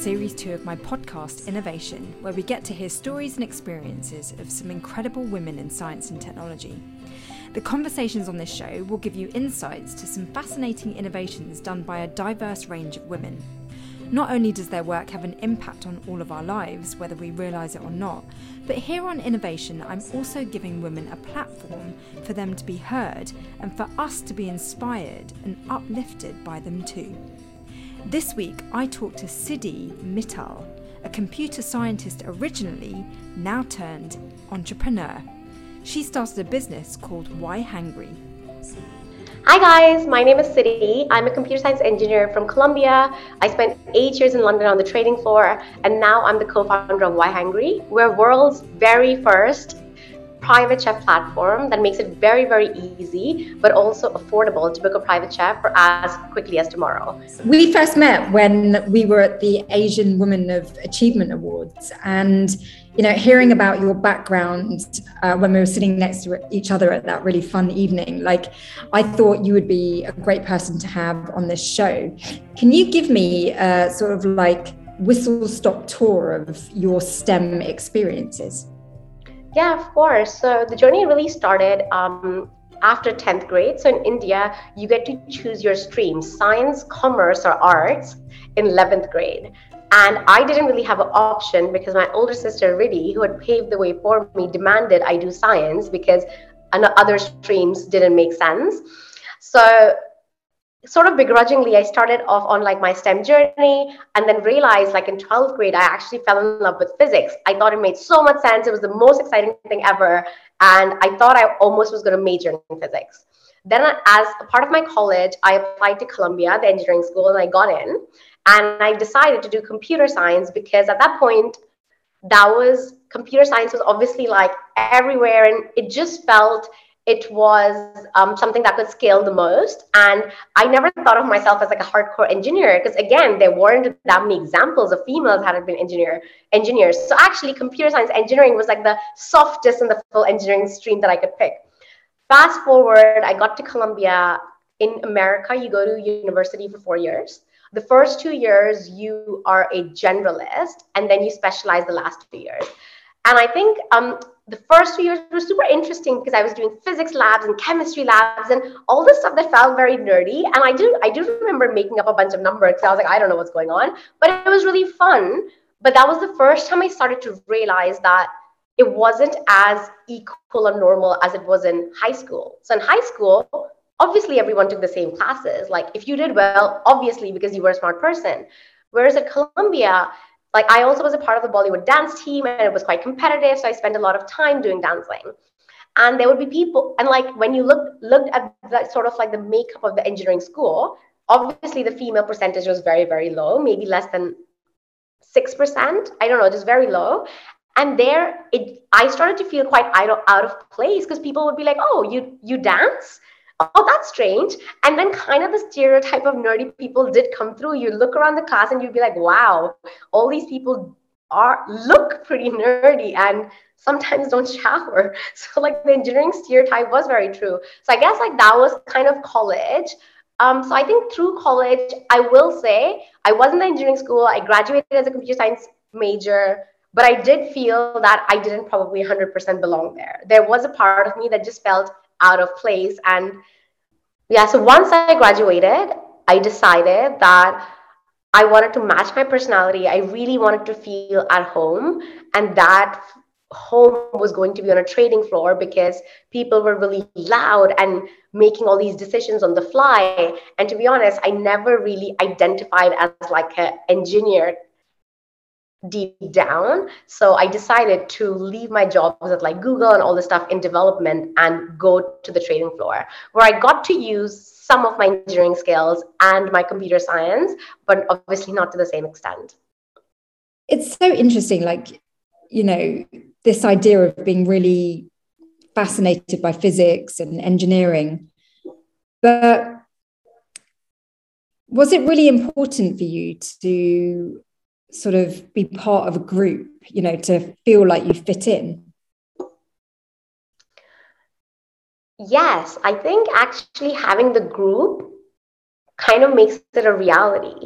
Series 2 of my podcast, Innovation, where we get to hear stories and experiences of some incredible women in science and technology. The conversations on this show will give you insights to some fascinating innovations done by a diverse range of women. Not only does their work have an impact on all of our lives, whether we realise it or not, but here on Innovation, I'm also giving women a platform for them to be heard and for us to be inspired and uplifted by them too. This week, I talked to Siddhi Mittal, a computer scientist originally, now turned entrepreneur. She started a business called YHangry. Hi guys, my name is Siddhi. I'm a computer science engineer from Columbia. I spent 8 years in London on the trading floor, and now I'm the co-founder of YHangry. We're world's very first private chef platform that makes it very, very easy, but also affordable to book a private chef for as quickly as tomorrow. We first met when we were at the Asian Women of Achievement Awards, and hearing about your background when we were sitting next to each other at that really fun evening, I thought you would be a great person to have on this show. Can you give me a sort of whistle-stop tour of your STEM experiences? Yeah, of course. So the journey really started after 10th grade. So in India, you get to choose your stream, science, commerce, or arts in 11th grade. And I didn't really have an option because my older sister, Riddhi, who had paved the way for me, demanded I do science because other streams didn't make sense. So sort of begrudgingly, I started off on my STEM journey, and then realized in 12th grade, I actually fell in love with physics. I thought it made so much sense. It was the most exciting thing ever. And I thought I almost was going to major in physics. Then as a part of my college, I applied to Columbia, the engineering school, and I got in. And I decided to do computer science because at that point, computer science was obviously everywhere, and it just felt it was something that could scale the most. And I never thought of myself as a hardcore engineer because, again, there weren't that many examples of females that had been engineers. So actually, computer science engineering was the softest in the full engineering stream that I could pick. Fast forward, I got to Columbia. In America, you go to university for 4 years. The first 2 years, you are a generalist, and then you specialize the last 2 years. And I think the first 2 years were super interesting because I was doing physics labs and chemistry labs and all this stuff that felt very nerdy. And I do remember making up a bunch of numbers because I was I don't know what's going on. But it was really fun. But that was the first time I started to realize that it wasn't as equal and normal as it was in high school. So in high school, obviously everyone took the same classes. If you did well, obviously because you were a smart person. Whereas at Columbia, I also was a part of the Bollywood dance team, and it was quite competitive. So I spent a lot of time doing dancing. And there would be people, and when you looked at that sort of the makeup of the engineering school, obviously the female percentage was very, very low, maybe less than 6%. I don't know, just very low. And there, I started to feel quite out of place because people would be like, "Oh, you dance? Oh, that's strange." And then kind of the stereotype of nerdy people did come through. You look around the class and you'd be like, wow, all these people look pretty nerdy and sometimes don't shower. So the engineering stereotype was very true. So I guess that was kind of college. So I think through college, I will say I was in the engineering school. I graduated as a computer science major, but I did feel that I didn't probably 100% belong there. There was a part of me that just felt out of place. And yeah, so once I graduated, I decided that I wanted to match my personality. I really wanted to feel at home, and that home was going to be on a trading floor because people were really loud and making all these decisions on the fly. And to be honest, I never really identified as an engineer deep down. So I decided to leave my jobs at Google and all this stuff in development and go to the trading floor, where I got to use some of my engineering skills and my computer science, but obviously not to the same extent. It's so interesting, this idea of being really fascinated by physics and engineering. But was it really important for you to sort of be part of a group, to feel you fit in? Yes, I think actually having the group kind of makes it a reality.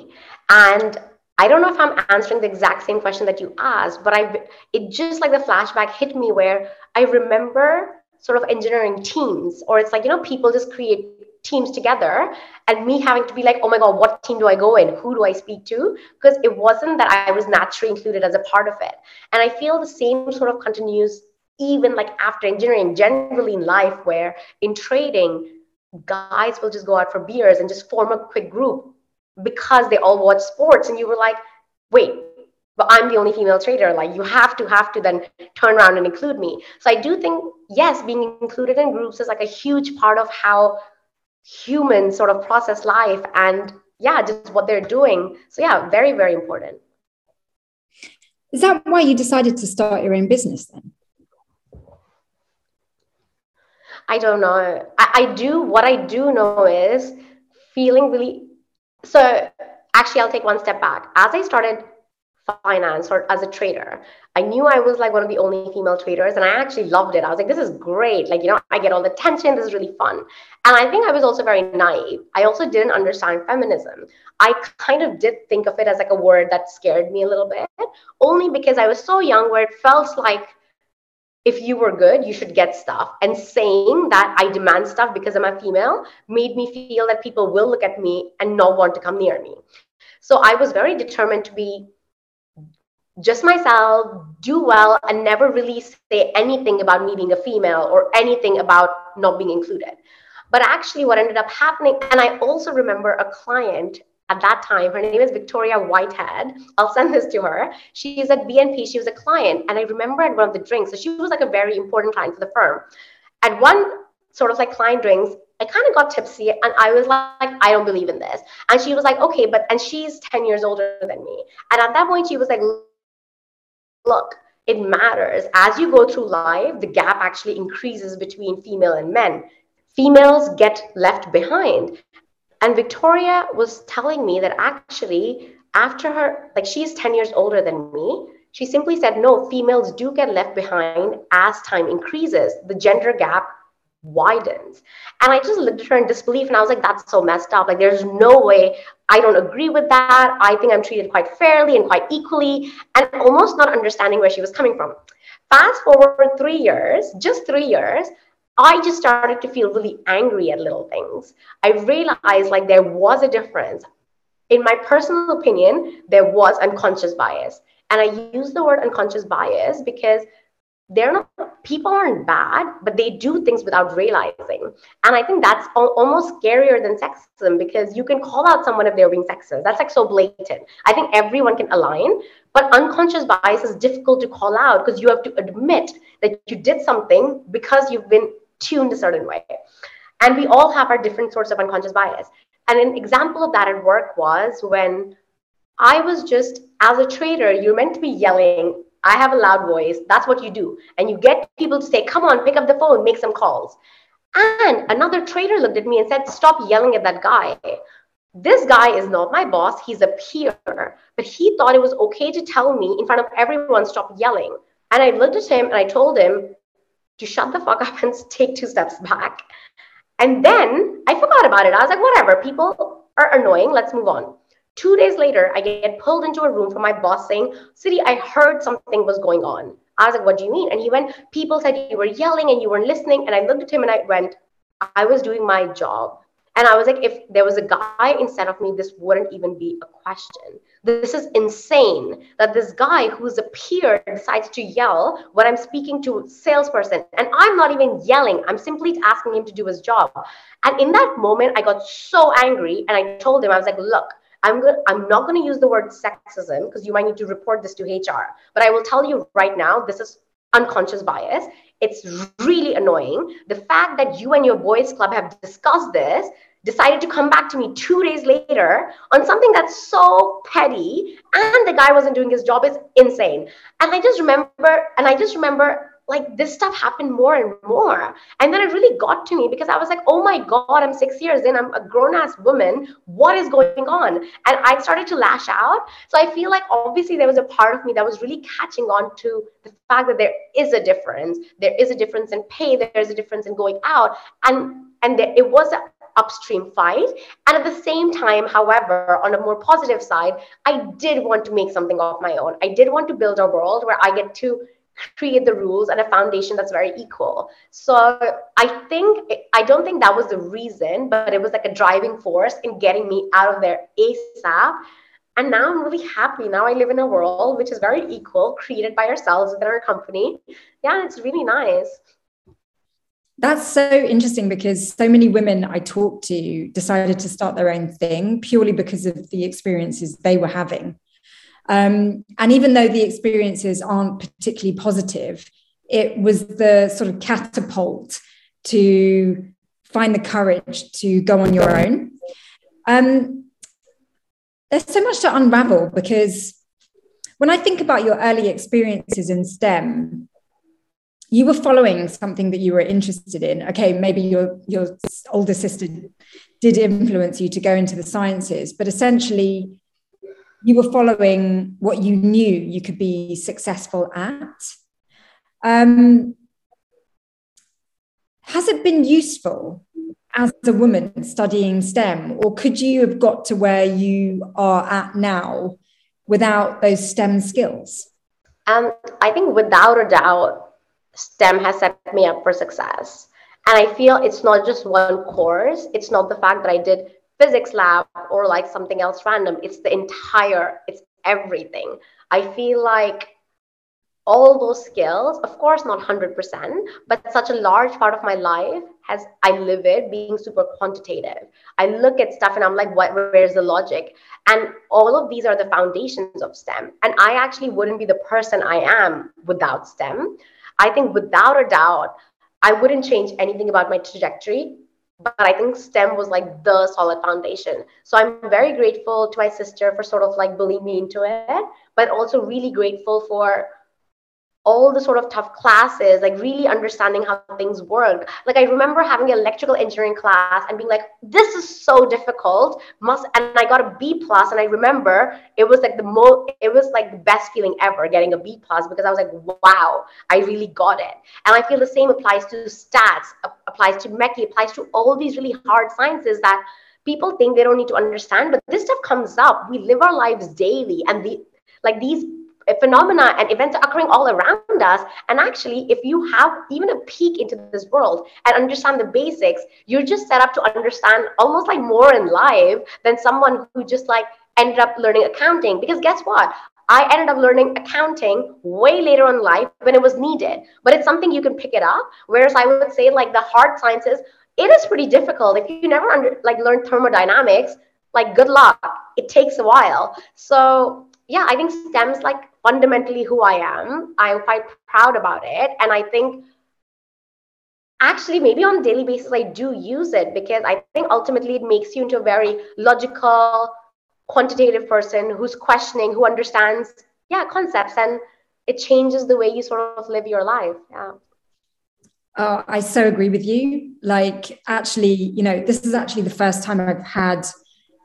And I don't know if I'm answering the exact same question that you asked, but it just like the flashback hit me where I remember sort of engineering teams, or it's like, you know, people just create teams together, and me having to be like, oh my God, what team do I go in? Who do I speak to? Because it wasn't that I was naturally included as a part of it. And I feel the same sort of continues even like after engineering, generally in life, where in trading, guys will just go out for beers and just form a quick group because they all watch sports. And you were like, wait, but I'm the only female trader. Like, you have to then turn around and include me. So I do think, yes, being included in groups is like a huge part of how humans sort of process life and just what they're doing. So very, very important. Is that why you decided to start your own business then? I don't know. What I do know is feeling really. So actually, I'll take one step back. As I started finance or as a trader, I knew I was like one of the only female traders, and I actually loved it. I was like, this is great. Like, you know, I get all the attention. This is really fun. And I think I was also very naive. I also didn't understand feminism. I kind of did think of it as like a word that scared me a little bit, only because I was so young where it felt like if you were good, you should get stuff. And saying that I demand stuff because I'm a female made me feel that people will look at me and not want to come near me. So I was very determined to be just myself, do well, and never really say anything about me being a female or anything about not being included. But actually what ended up happening, and I also remember a client at that time, her name is Victoria Whitehead. I'll send this to her. She is at BNP. She was a client. And I remember at one of the drinks, so she was like a very important client for the firm. At one sort of like client drinks, I kind of got tipsy and I was like, I don't believe in this. And she was like, okay, but, and she's 10 years older than me. And at that point, she was like, look, it matters. As you go through life, the gap actually increases between female and men. Females get left behind. And Victoria was telling me that actually after her, like she's 10 years older than me, she simply said, no, females do get left behind as time increases. The gender gap widens. And I just looked at her in disbelief and I was like, that's so messed up. Like, there's no way. I don't agree with that. I think I'm treated quite fairly and quite equally, and almost not understanding where she was coming from. Fast forward 3 years, just 3 years, I just started to feel really angry at little things. I realized like there was a difference. In my personal opinion, there was unconscious bias. And I use the word unconscious bias because people aren't bad, but they do things without realizing. And I think that's almost scarier than sexism, because you can call out someone if they're being sexist. That's like so blatant. I think everyone can align, but unconscious bias is difficult to call out because you have to admit that you did something because you've been tuned a certain way. And we all have our different sorts of unconscious bias. And an example of that at work was when I was just, as a trader, you're meant to be yelling, I have a loud voice, that's what you do. And you get people to say, come on, pick up the phone, make some calls. And another trader looked at me and said, stop yelling at that guy. This guy is not my boss, he's a peer. But he thought it was okay to tell me in front of everyone, stop yelling. And I looked at him and I told him to shut the fuck up and take 2 steps back. And then I forgot about it. I was like, whatever, people are annoying, let's move on. 2 days later, I get pulled into a room from my boss saying, Siddhi, I heard something was going on. I was like, what do you mean? And he went, people said you were yelling and you weren't listening. And I looked at him and I went, I was doing my job. And I was like, if there was a guy instead of me, this wouldn't even be a question. This is insane that this guy who's a peer decides to yell when I'm speaking to a salesperson. And I'm not even yelling. I'm simply asking him to do his job. And in that moment, I got so angry. And I told him, I was like, look, I'm not going to use the word sexism because you might need to report this to HR. But I will tell you right now, this is unconscious bias. It's really annoying. The fact that you and your boys club have discussed this, decided to come back to me 2 days later on something that's so petty, and the guy wasn't doing his job, is insane. And I just remember like this stuff happened more and more. And then it really got to me because I was like, oh my God, I'm 6 years in, I'm a grown ass woman. What is going on? And I started to lash out. So I feel like obviously there was a part of me that was really catching on to the fact that there is a difference. There is a difference in pay. There is a difference in going out. And it was upstream fight. And at the same time, however, on a more positive side, I did want to make something of my own. I did want to build a world where I get to create the rules and a foundation that's very equal. So I don't think that was the reason, but it was like a driving force in getting me out of there ASAP. And now I'm really happy. Now I live in a world which is very equal, created by ourselves within our company. Yeah, it's really nice. That's so interesting because so many women I talked to decided to start their own thing purely because of the experiences they were having. And even though the experiences aren't particularly positive, it was the sort of catapult to find the courage to go on your own. There's so much to unravel because when I think about your early experiences in STEM, you were following something that you were interested in. Okay, maybe your older sister did influence you to go into the sciences, but essentially you were following what you knew you could be successful at. Has it been useful as a woman studying STEM, or could you have got to where you are at now without those STEM skills? I think without a doubt, STEM has set me up for success. And I feel it's not just one course. It's not the fact that I did physics lab or like something else random. It's everything. I feel like all those skills, of course, not 100%, but such a large part of my life I live it being super quantitative. I look at stuff and I'm like, where's the logic? And all of these are the foundations of STEM. And I actually wouldn't be the person I am without STEM. I think without a doubt, I wouldn't change anything about my trajectory. But I think STEM was like the solid foundation. So I'm very grateful to my sister for sort of like bullying me into it, but also really grateful for all the sort of tough classes, like really understanding how things work. Like I remember having an electrical engineering class and being like, this is so difficult. And I got a B+. And I remember it was like the best feeling ever getting a B+, because I was like, wow, I really got it. And I feel the same applies to stats, applies to MECI, applies to all these really hard sciences that people think they don't need to understand, but this stuff comes up. We live our lives daily, and these phenomena and events are occurring all around us. And actually, if you have even a peek into this world and understand the basics, you're just set up to understand almost like more in life than someone who just like ended up learning accounting. Because guess what? I ended up learning accounting way later in life when it was needed, but it's something you can pick it up. Whereas I would say like the hard sciences, it is pretty difficult. If you never learn thermodynamics, like good luck, it takes a while. So yeah, I think STEM is like fundamentally who I am. I'm quite proud about it. And I think actually maybe on a daily basis, I do use it because I think ultimately it makes you into a very logical, quantitative person who's questioning, who understands, concepts, and it changes the way you sort of live your life. Yeah. Oh, I so agree with you. Like actually, this is actually the first time I've had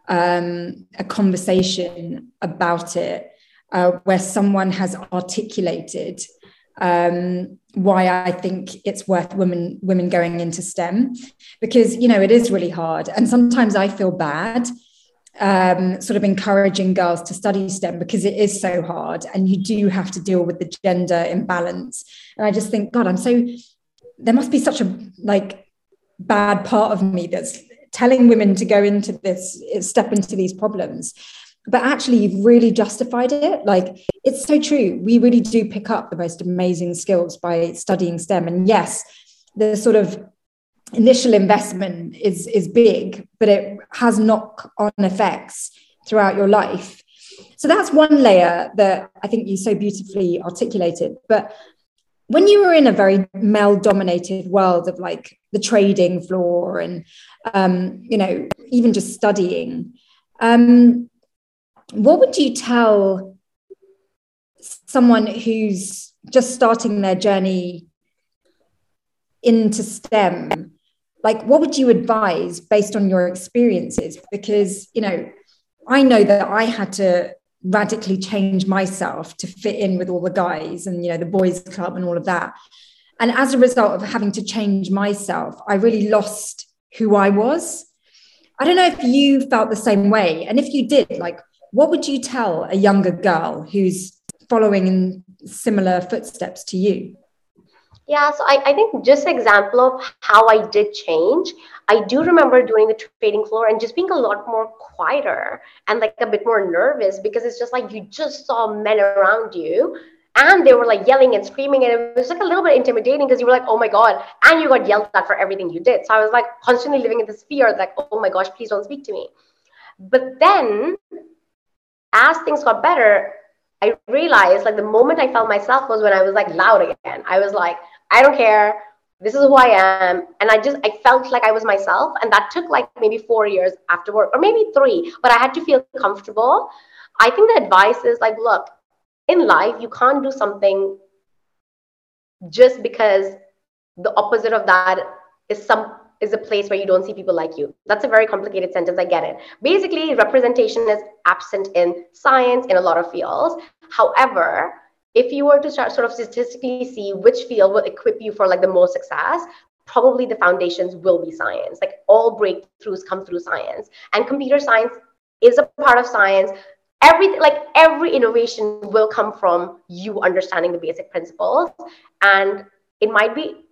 a conversation about it where someone has articulated why I think it's worth women going into STEM, because it is really hard, and sometimes I feel bad sort of encouraging girls to study STEM because it is so hard and you do have to deal with the gender imbalance. And I just think, God, there must be such a like bad part of me that's telling women to go into this, step into these problems. But actually, you've really justified it. Like, it's so true. We really do pick up the most amazing skills by studying STEM. And yes, the sort of initial investment is big, but it has knock-on effects throughout your life. So that's one layer that I think you so beautifully articulated. But when you were in a very male-dominated world of like the trading floor and, even just studying, what would you tell someone who's just starting their journey into STEM? Like, what would you advise based on your experiences? Because, I know that I had to radically change myself to fit in with all the guys and, the boys club and all of that. And as a result of having to change myself, I really lost who I was. I don't know if you felt the same way. And if you did, like, what would you tell a younger girl who's following in similar footsteps to you? Yeah, so I think just an example of how I did change. I do remember doing the trading floor and just being a lot more quieter and like a bit more nervous, because it's just like you just saw men around you and they were like yelling and screaming, and it was like a little bit intimidating because you were like, oh my God, and you got yelled at for everything you did. So I was like constantly living in this fear, like, oh my gosh, please don't speak to me. But then as things got better, I realized like the moment I felt myself was when I was like loud again. I was like, I don't care. This is who I am. And I felt like I was myself. And that took like maybe 4 years afterward, or maybe 3, but I had to feel comfortable. I think the advice is like, look, in life, you can't do something just because the opposite of that is a place where you don't see people like you. That's a very complicated sentence, I get it. Basically, representation is absent in science, in a lot of fields. However, if you were to start sort of statistically see which field will equip you for like the most success, probably the foundations will be science. Like all breakthroughs come through science. And computer science is a part of science. Every innovation will come from you understanding the basic principles. And it might be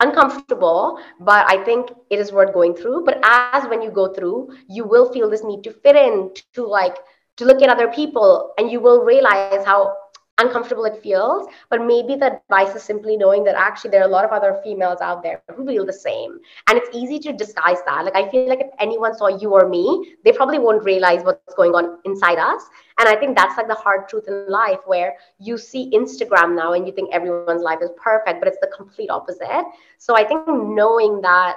uncomfortable, but I think it is worth going through. But as when you go through, you will feel this need to fit in, to look at other people, and you will realize how uncomfortable it feels. But maybe the advice is simply knowing that actually there are a lot of other females out there who feel the same, and it's easy to disguise that. Like, I feel like if anyone saw you or me, they probably won't realize what's going on inside us. And I think that's like the hard truth in life, where you see Instagram now and you think everyone's life is perfect, but it's the complete opposite. So I think knowing that,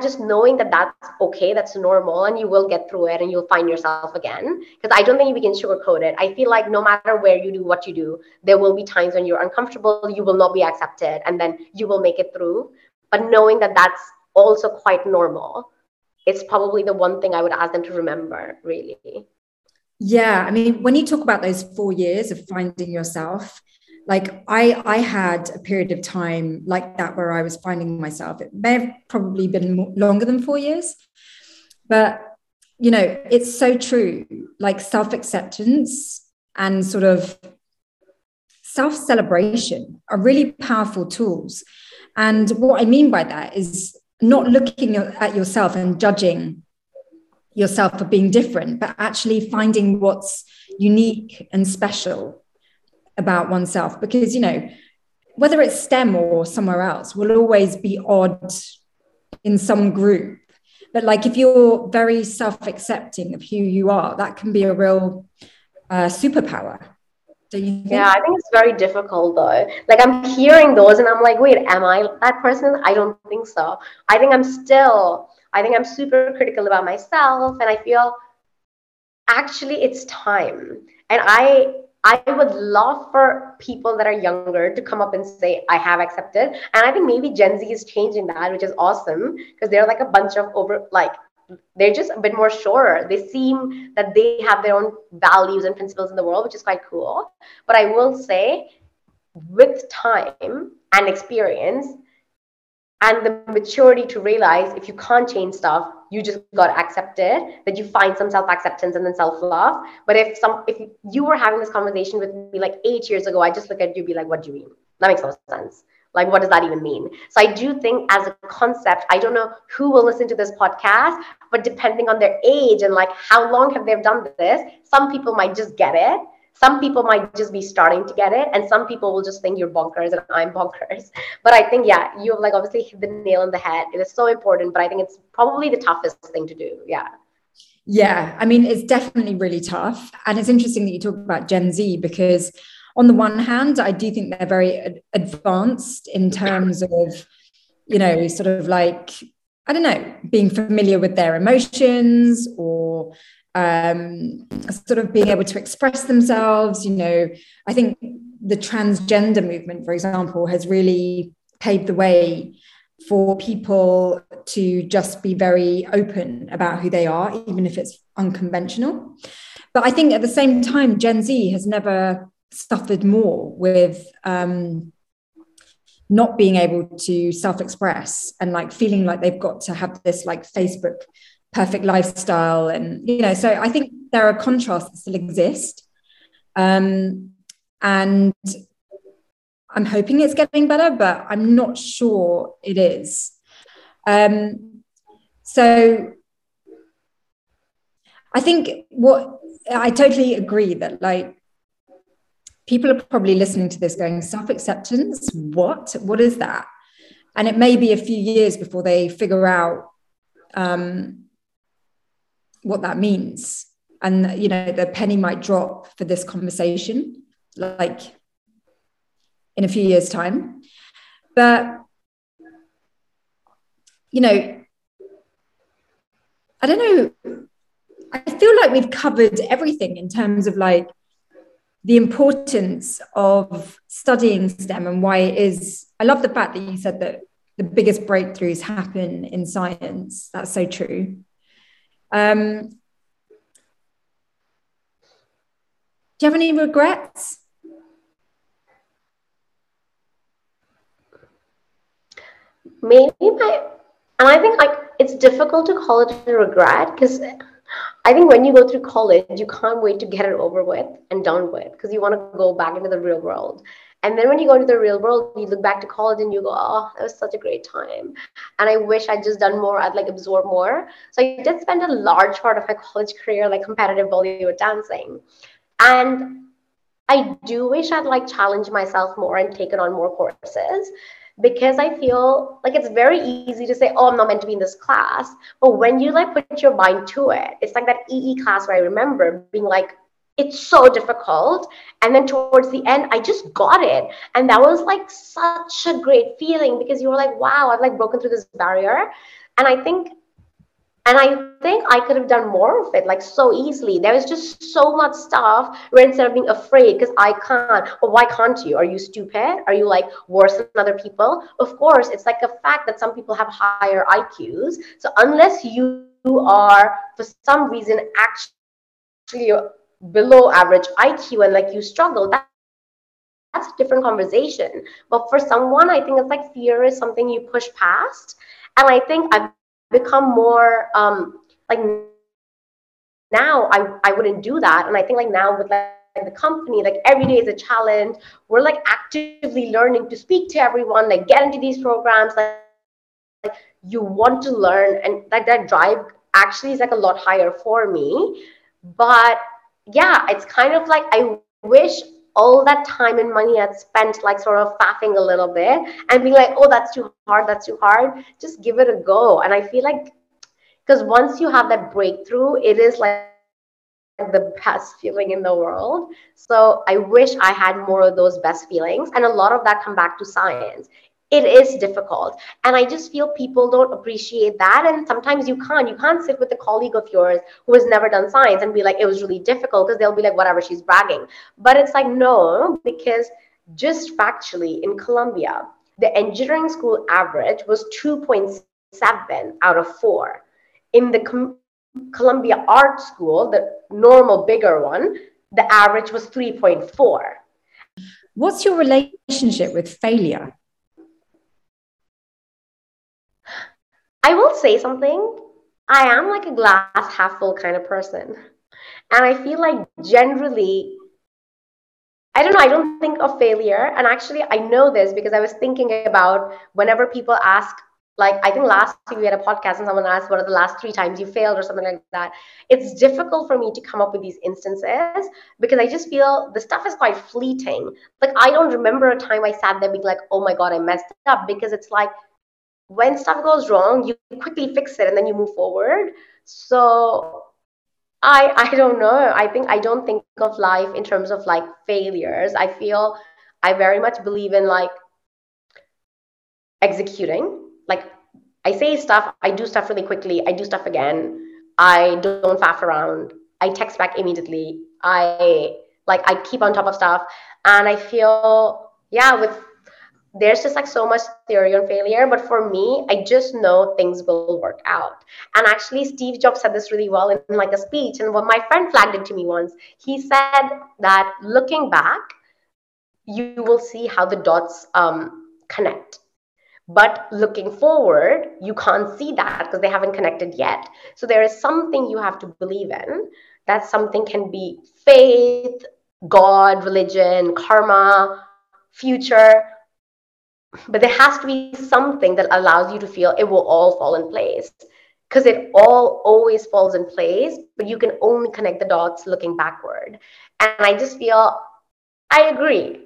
just knowing that that's okay, that's normal, and you will get through it and you'll find yourself again. Because I don't think we can sugarcoat it. I feel like no matter where you do what you do, there will be times when you're uncomfortable, you will not be accepted, and then you will make it through. But knowing that that's also quite normal, it's probably the one thing I would ask them to remember, really. Yeah, I mean, when you talk about those 4 years of finding yourself, like I had a period of time like that where I was finding myself. It may have probably been longer than 4 years, but you know, it's so true. Like self-acceptance and sort of self-celebration are really powerful tools. And what I mean by that is not looking at yourself and judging yourself for being different, but actually finding what's unique and special about oneself, because, you know, whether it's STEM or somewhere else, we'll always be odd in some group. But like, if you're very self-accepting of who you are, that can be a real superpower. Don't you think? Yeah, I think it's very difficult though. Like, I'm hearing those and I'm like, wait, am I that person? I don't think so. I think I'm super critical about myself, and I feel actually it's time. And I would love for people that are younger to come up and say, I have accepted. And I think maybe Gen Z is changing that, which is awesome, because they're like a bunch of they're just a bit more sure. They seem that they have their own values and principles in the world, which is quite cool. But I will say, with time and experience and the maturity to realize if you can't change stuff, you just got accepted, that you find some self-acceptance and then self-love. But if you were having this conversation with me like 8 years ago, I just look at you and be like, what do you mean? That makes no sense. Like, what does that even mean? So I do think as a concept, I don't know who will listen to this podcast, but depending on their age and like how long have they done this, some people might just get it. Some people might just be starting to get it, and some people will just think you're bonkers and I'm bonkers. But I think, yeah, you have like obviously hit the nail on the head. It is so important, but I think it's probably the toughest thing to do. Yeah. Yeah. I mean, it's definitely really tough. And it's interesting that you talk about Gen Z, because on the one hand, I do think they're very advanced in terms of, you know, sort of like, I don't know, being familiar with their emotions or sort of being able to express themselves. You know, I think the transgender movement, for example, has really paved the way for people to just be very open about who they are, even if it's unconventional. But I think at the same time, Gen Z has never suffered more with not being able to self-express and like feeling like they've got to have this like Facebook perfect lifestyle. And, you know, so I think there are contrasts that still exist. And I'm hoping it's getting better, but I'm not sure it is. So I think what I totally agree that, like, people are probably listening to this going, self-acceptance, what is that? And it may be a few years before they figure out what that means. And, you know, the penny might drop for this conversation, like, in a few years' time. But, you know, I don't know. I feel like we've covered everything in terms of, like, the importance of studying STEM and why it is. I love the fact that you said that the biggest breakthroughs happen in science. That's so true. Do you have any regrets? I think, like, it's difficult to call it a regret because I think when you go through college, you can't wait to get it over with and done with because you want to go back into the real world. And then when you go into the real world, you look back to college and you go, oh, that was such a great time. And I wish I'd just done more. I'd, like, absorb more. So I did spend a large part of my college career, like, competitive Bollywood dancing. And I do wish I'd, like, challenged myself more and taken on more courses. Because I feel like it's very easy to say, oh, I'm not meant to be in this class. But when you, like, put your mind to it, it's like that EE class where I remember being like, it's so difficult. And then towards the end, I just got it. And that was, like, such a great feeling because you were like, wow, I've, like, broken through this barrier. And I think I could have done more of it, like, so easily. There was just so much stuff where instead of being afraid, because I can't, well, why can't you? Are you stupid? Are you, like, worse than other people? Of course, it's, like, a fact that some people have higher IQs. So unless you are, for some reason, actually below average IQ and, like, you struggle, that's a different conversation. But for someone, I think it's, like, fear is something you push past. And I think I've become more like, now I wouldn't do that. And I think, like, now with, like, the company, like, every day is a challenge. We're, like, actively learning to speak to everyone, like, get into these programs, like you want to learn, and that drive actually is, like, a lot higher for me. But yeah, it's kind of like I wish all that time and money I'd spent, like, sort of faffing a little bit and being like, oh, that's too hard. Just give it a go. And I feel like, because once you have that breakthrough, it is, like, the best feeling in the world. So I wish I had more of those best feelings. And a lot of that come back to science. It is difficult. And I just feel people don't appreciate that. And sometimes you can't. You can't sit with a colleague of yours who has never done science and be like, it was really difficult, because they'll be like, whatever, she's bragging. But it's like, no, because just factually in Columbia, the engineering school average was 2.7 out of 4. In the Columbia Art School, the normal bigger one, the average was 3.4. What's your relationship with failure? I will say something. I am, like, a glass half full kind of person. And I feel like generally, I don't know, I don't think of failure. And actually, I know this because I was thinking about whenever people ask, like, I think last week we had a podcast and someone asked, what are the last 3 times you failed or something like that? It's difficult for me to come up with these instances because I just feel the stuff is quite fleeting. Like, I don't remember a time I sat there being like, oh my God, I messed up, because it's like, when stuff goes wrong, you quickly fix it and then you move forward. So I don't know. I don't think of life in terms of, like, failures. I feel I very much believe in, like, executing. Like, I say stuff, I do stuff really quickly. I do stuff again. I don't faff around. I text back immediately. I keep on top of stuff. And I feel, yeah, there's just, like, so much theory on failure. But for me, I just know things will work out. And actually, Steve Jobs said this really well in, like, a speech. And what my friend flagged it to me once, he said that looking back, you will see how the dots connect. But looking forward, you can't see that because they haven't connected yet. So there is something you have to believe in. That something can be faith, God, religion, karma, future. But there has to be something that allows you to feel it will all fall in place, because it all always falls in place, but you can only connect the dots looking backward. And I just feel, I agree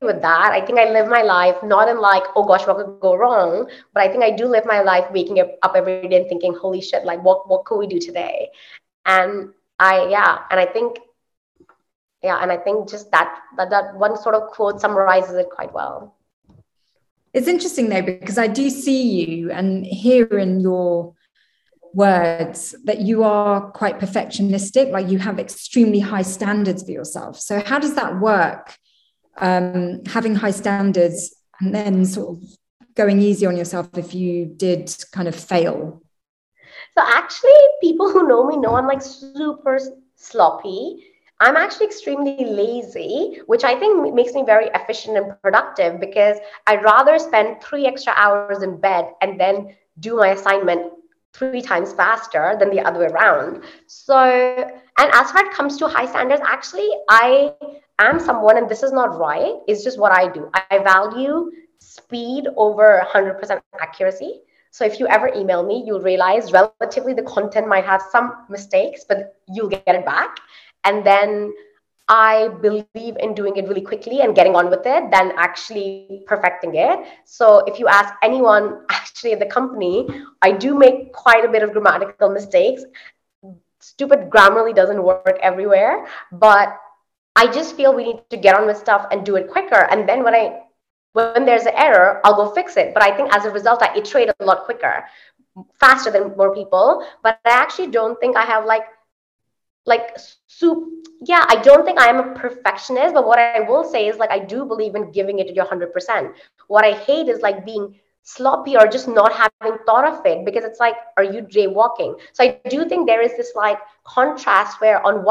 with that. I think I live my life not in like, oh gosh, what could go wrong? But I think I do live my life waking up every day and thinking, holy shit, like what could we do today? And I think just that one sort of quote summarizes it quite well. It's interesting though, because I do see you and hear in your words that you are quite perfectionistic, like you have extremely high standards for yourself. So how does that work? Having high standards and then sort of going easy on yourself if you did kind of fail? So actually, people who know me know I'm like super sloppy. I'm actually extremely lazy, which I think makes me very efficient and productive, because I'd rather spend 3 extra hours in bed and then do my assignment 3 times faster than the other way around. So, and as far as it comes to high standards, actually, I am someone, and this is not right, it's just what I do. I value speed over 100% accuracy. So if you ever email me, you'll realize relatively the content might have some mistakes, but you'll get it back. And then I believe in doing it really quickly and getting on with it than actually perfecting it. So if you ask anyone actually in the company, I do make quite a bit of grammatical mistakes. Stupid Grammarly doesn't work everywhere, but I just feel we need to get on with stuff and do it quicker. And then when there's an error, I'll go fix it. But I think as a result, I iterate a lot quicker, faster than more people. But I actually don't think I have I don't think I am a perfectionist. But what I will say is, like, I do believe in giving it your 100%. What I hate is like being sloppy or just not having thought of it, because it's like, are you jaywalking? So I do think there is this like contrast where on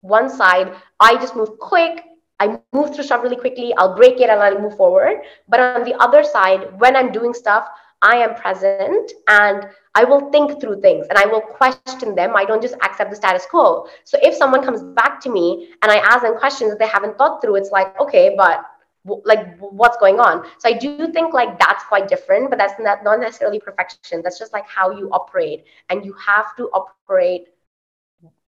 one side, I just move quick. I move through stuff really quickly, I'll break it and I'll move forward. But on the other side, when I'm doing stuff, I am present and I will think through things and I will question them. I don't just accept the status quo. So if someone comes back to me and I ask them questions that they haven't thought through, it's like, okay, but like what's going on? So I do think like that's quite different, but that's not necessarily perfection. That's just like how you operate, and you have to operate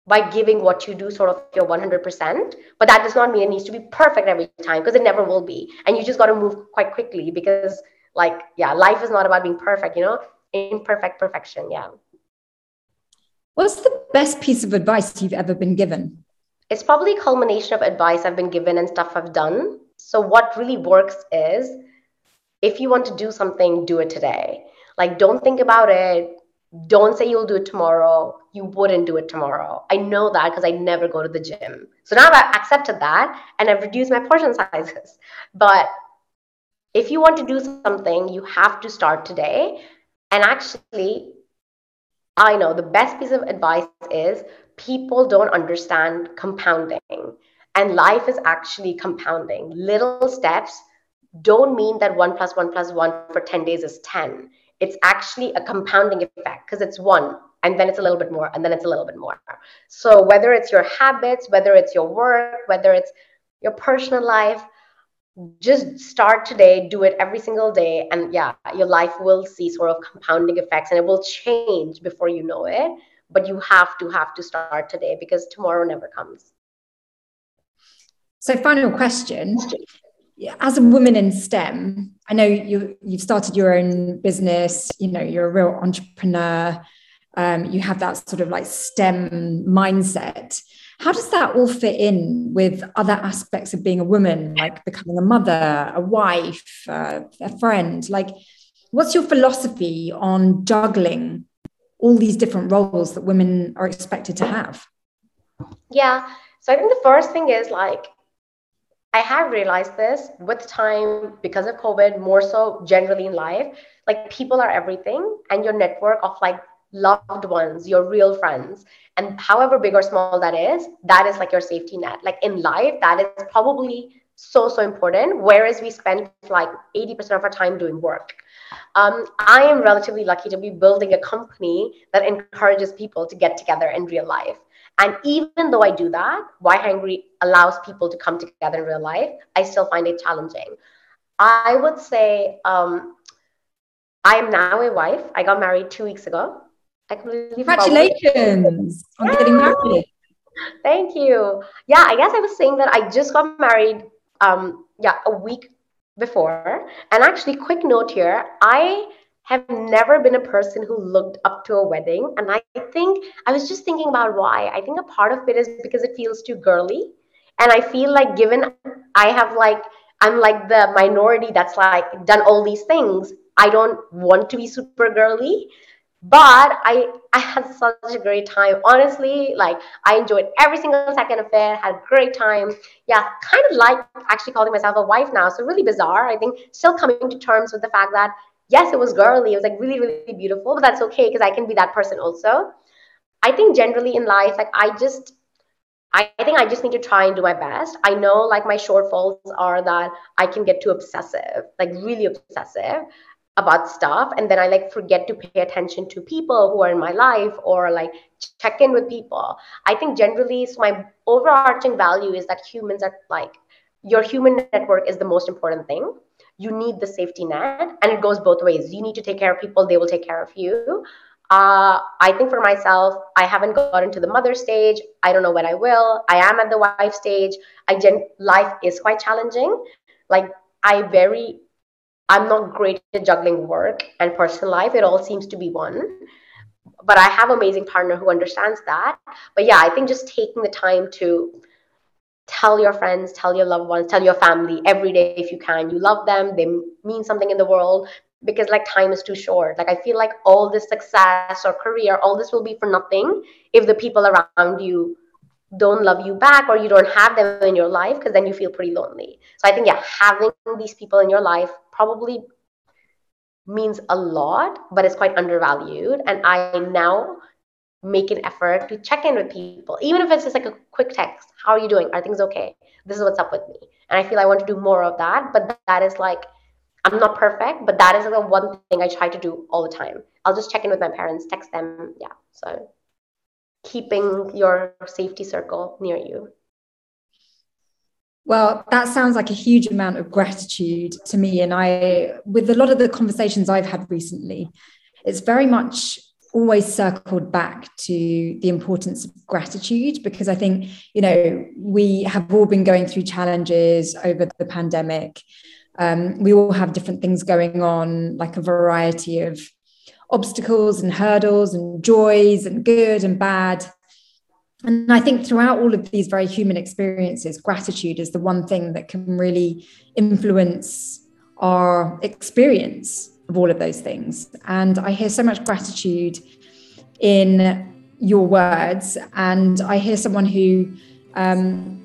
by giving what you do sort of your 100%. But that does not mean it needs to be perfect every time, because it never will be. And you just got to move quite quickly, because life is not about being perfect, imperfect perfection. Yeah. What's the best piece of advice you've ever been given? It's probably a culmination of advice I've been given and stuff I've done. So what really works is, if you want to do something, do it today. Like, don't think about it. Don't say you'll do it tomorrow. You wouldn't do it tomorrow. I know that because I never go to the gym. So now I've accepted that and I've reduced my portion sizes. But if you want to do something, you have to start today. And actually, I know the best piece of advice is, people don't understand compounding. And life is actually compounding. Little steps don't mean that 1 + 1 + 1 for 10 days is 10. It's actually a compounding effect, because it's 1, and then it's a little bit more, and then it's a little bit more. So whether it's your habits, whether it's your work, whether it's your personal life, just start today, do it every single day. And yeah, your life will see sort of compounding effects, and it will change before you know it. But you have to start today, because tomorrow never comes. So final question. As a woman in STEM, I know you've started your own business, you're a real entrepreneur, you have that sort of like STEM mindset. How does that all fit in with other aspects of being a woman, like becoming a mother, a wife, a friend? Like, what's your philosophy on juggling all these different roles that women are expected to have? Yeah. So I think the first thing is, like, I have realized this with time, because of COVID, more so generally in life, like, people are everything, and your network of like loved ones, your real friends, and however big or small that is like your safety net. Like in life, that is probably so, so important, whereas we spend like 80% of our time doing work. I am relatively lucky to be building a company that encourages people to get together in real life. And even though I do that, YHangry allows people to come together in real life, I still find it challenging. I would say I am now a wife. I got married 2 weeks ago. I completely forgot. Congratulations on getting married. Thank you. Yeah, I guess I was saying that I just got married a week before. And actually, quick note here, I have never been a person who looked up to a wedding. And I think I was just thinking about why. I think a part of it is because it feels too girly. And I feel like given I'm like the minority that's like done all these things, I don't want to be super girly. But I had such a great time. Honestly, like I enjoyed every single second of it, had a great time. Yeah, kind of like actually calling myself a wife now. So really bizarre. I think still coming to terms with the fact that, yes, it was girly. It was like really, really beautiful, but that's okay because I can be that person also. I think generally in life, like I just need to try and do my best. I know like my shortfalls are that I can get too obsessive, like really obsessive about stuff, and then I like forget to pay attention to people who are in my life or like check in with people. I think generally, so my overarching value is that humans are like, your human network is the most important thing. You need the safety net, and it goes both ways. You need to take care of people, they will take care of you. I think for myself, I haven't gotten to the mother stage. I don't know when I will. I am at the wife stage. Life is quite challenging. Like I'm not great at juggling work and personal life. It all seems to be one. But I have an amazing partner who understands that. But yeah, I think just taking the time to tell your friends, tell your loved ones, tell your family every day if you can. You love them. They mean something in the world because like time is too short. Like I feel like all this success or career, all this will be for nothing if the people around you don't love you back or you don't have them in your life, because then you feel pretty lonely. So I think, yeah, having these people in your life probably means a lot, but it's quite undervalued. And I now make an effort to check in with people, even if it's just like a quick text. How are you doing? Are things okay? This is what's up with me. And I feel I want to do more of that, but that is like, I'm not perfect, but that is the one thing I try to do all the time. I'll just check in with my parents, text them. Yeah, so keeping your safety circle near you. Well, that sounds like a huge amount of gratitude to me. And with a lot of the conversations I've had recently, it's very much always circled back to the importance of gratitude, because I think, you know, we have all been going through challenges over the pandemic. We all have different things going on, like a variety of obstacles and hurdles and joys and good and bad. And I think throughout all of these very human experiences, gratitude is the one thing that can really influence our experience of all of those things. And I hear so much gratitude in your words. And I hear someone who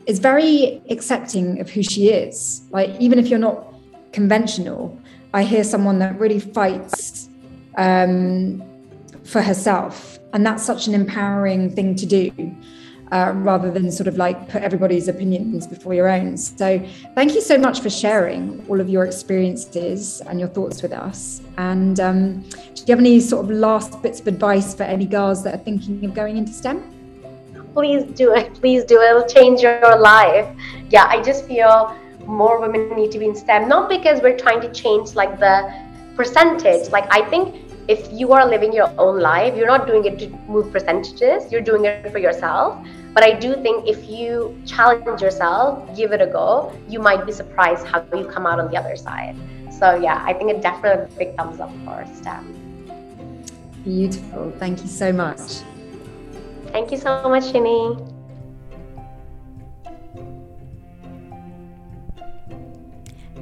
is very accepting of who she is. Like, even if you're not conventional, I hear someone that really fights for herself. And that's such an empowering thing to do, rather than sort of like put everybody's opinions before your own. So thank you so much for sharing all of your experiences and your thoughts with us. And do you have any sort of last bits of advice for any girls that are thinking of going into STEM? Please do it. Please do it. It'll change your life. Yeah, I just feel more women need to be in STEM, not because we're trying to change like the percentage. Like I think if you are living your own life, you're not doing it to move percentages, you're doing it for yourself. But I do think if you challenge yourself, give it a go, you might be surprised how you come out on the other side. So yeah, I think it definitely big thumbs up for STEM. Beautiful, thank you so much. Thank you so much, Shini.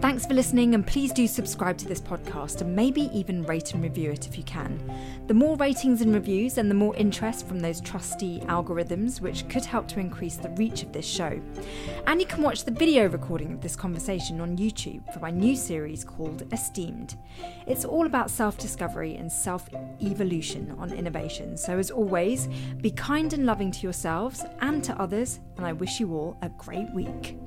Thanks for listening, and please do subscribe to this podcast and maybe even rate and review it if you can. The more ratings and reviews and the more interest from those trusty algorithms, which could help to increase the reach of this show. And you can watch the video recording of this conversation on YouTube for my new series called Esteemed. It's all about self-discovery and self-evolution on innovation. So as always, be kind and loving to yourselves and to others, and I wish you all a great week.